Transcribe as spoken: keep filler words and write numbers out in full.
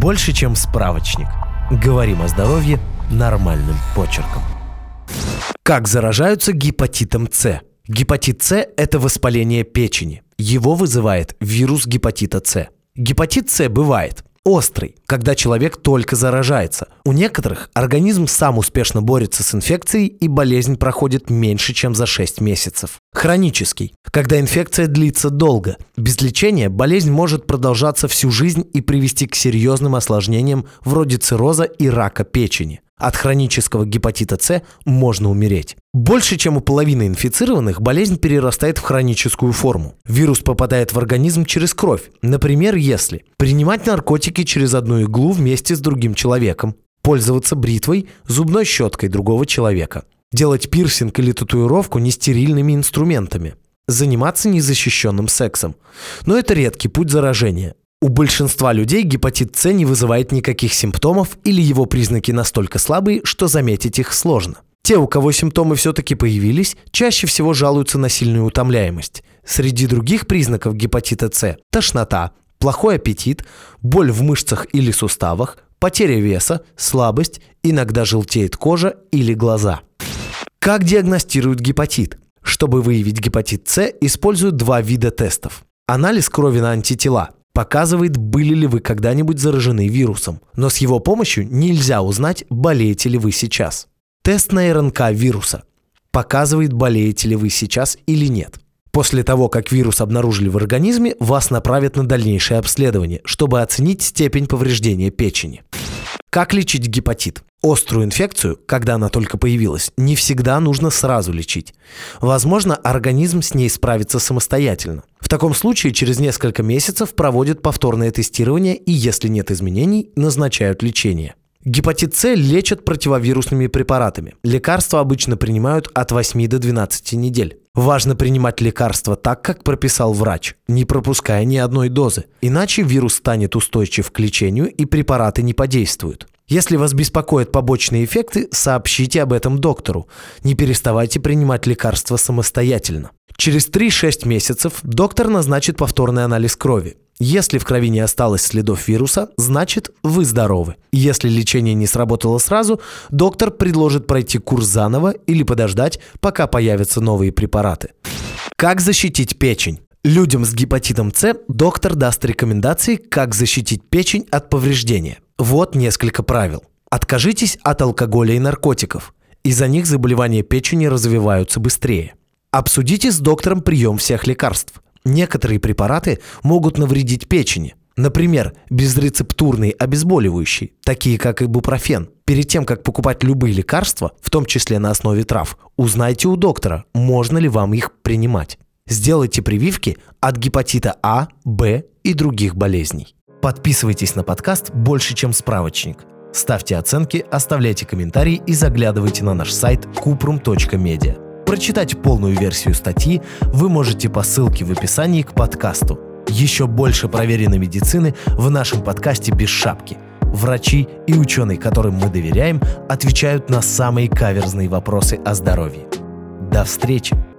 больше, чем справочник. Говорим о здоровье нормальным почерком. Как заражаются гепатитом С? Гепатит С – это воспаление печени. Его вызывает вирус гепатита С. Гепатит С бывает острый, когда человек только заражается. У некоторых организм сам успешно борется с инфекцией, и болезнь проходит меньше, чем за шесть месяцев. Хронический, когда инфекция длится долго. Без лечения болезнь может продолжаться всю жизнь и привести к серьезным осложнениям вроде цирроза и рака печени. От хронического гепатита С можно умереть. Больше, чем у половины инфицированных, болезнь перерастает в хроническую форму. Вирус попадает в организм через кровь, например, если принимать наркотики через одну иглу вместе с другим человеком, пользоваться бритвой, зубной щеткой другого человека, делать пирсинг или татуировку нестерильными инструментами, заниматься незащищенным сексом. Но это редкий путь заражения. У большинства людей гепатит С не вызывает никаких симптомов или его признаки настолько слабые, что заметить их сложно. Те, у кого симптомы все-таки появились, чаще всего жалуются на сильную утомляемость. Среди других признаков гепатита С – тошнота, плохой аппетит, боль в мышцах или суставах, потеря веса, слабость, иногда желтеет кожа или глаза. Как диагностируют гепатит? Чтобы выявить гепатит С, используют два вида тестов. Анализ крови на антитела показывает, были ли вы когда-нибудь заражены вирусом, но с его помощью нельзя узнать, болеете ли вы сейчас. Тест на РНК вируса показывает, болеете ли вы сейчас или нет. После того, как вирус обнаружили в организме, вас направят на дальнейшее обследование, чтобы оценить степень повреждения печени. Как лечить гепатит? Острую инфекцию, когда она только появилась, не всегда нужно сразу лечить. Возможно, организм с ней справится самостоятельно. В таком случае через несколько месяцев проводят повторное тестирование и, если нет изменений, назначают лечение. Гепатит С лечат противовирусными препаратами. Лекарства обычно принимают от восьми до двенадцати недель. Важно принимать лекарства так, как прописал врач, не пропуская ни одной дозы. Иначе вирус станет устойчив к лечению и препараты не подействуют. Если вас беспокоят побочные эффекты, сообщите об этом доктору. Не переставайте принимать лекарства самостоятельно. Через три-шесть месяцев доктор назначит повторный анализ крови. Если в крови не осталось следов вируса, значит, вы здоровы. Если лечение не сработало сразу, доктор предложит пройти курс заново или подождать, пока появятся новые препараты. Как защитить печень? Людям с гепатитом С доктор даст рекомендации, как защитить печень от повреждения. Вот несколько правил. Откажитесь от алкоголя и наркотиков. Из-за них заболевания печени развиваются быстрее. Обсудите с доктором прием всех лекарств. Некоторые препараты могут навредить печени. Например, безрецептурные обезболивающие, такие как ибупрофен. Перед тем, как покупать любые лекарства, в том числе на основе трав, узнайте у доктора, можно ли вам их принимать. Сделайте прививки от гепатита А, Б и других болезней. Подписывайтесь на подкаст «Больше, чем справочник». Ставьте оценки, оставляйте комментарии и заглядывайте на наш сайт купрум точка медиа. Прочитать полную версию статьи вы можете по ссылке в описании к подкасту. Еще больше проверенной медицины в нашем подкасте «Без шапки». Врачи и ученые, которым мы доверяем, отвечают на самые каверзные вопросы о здоровье. До встречи!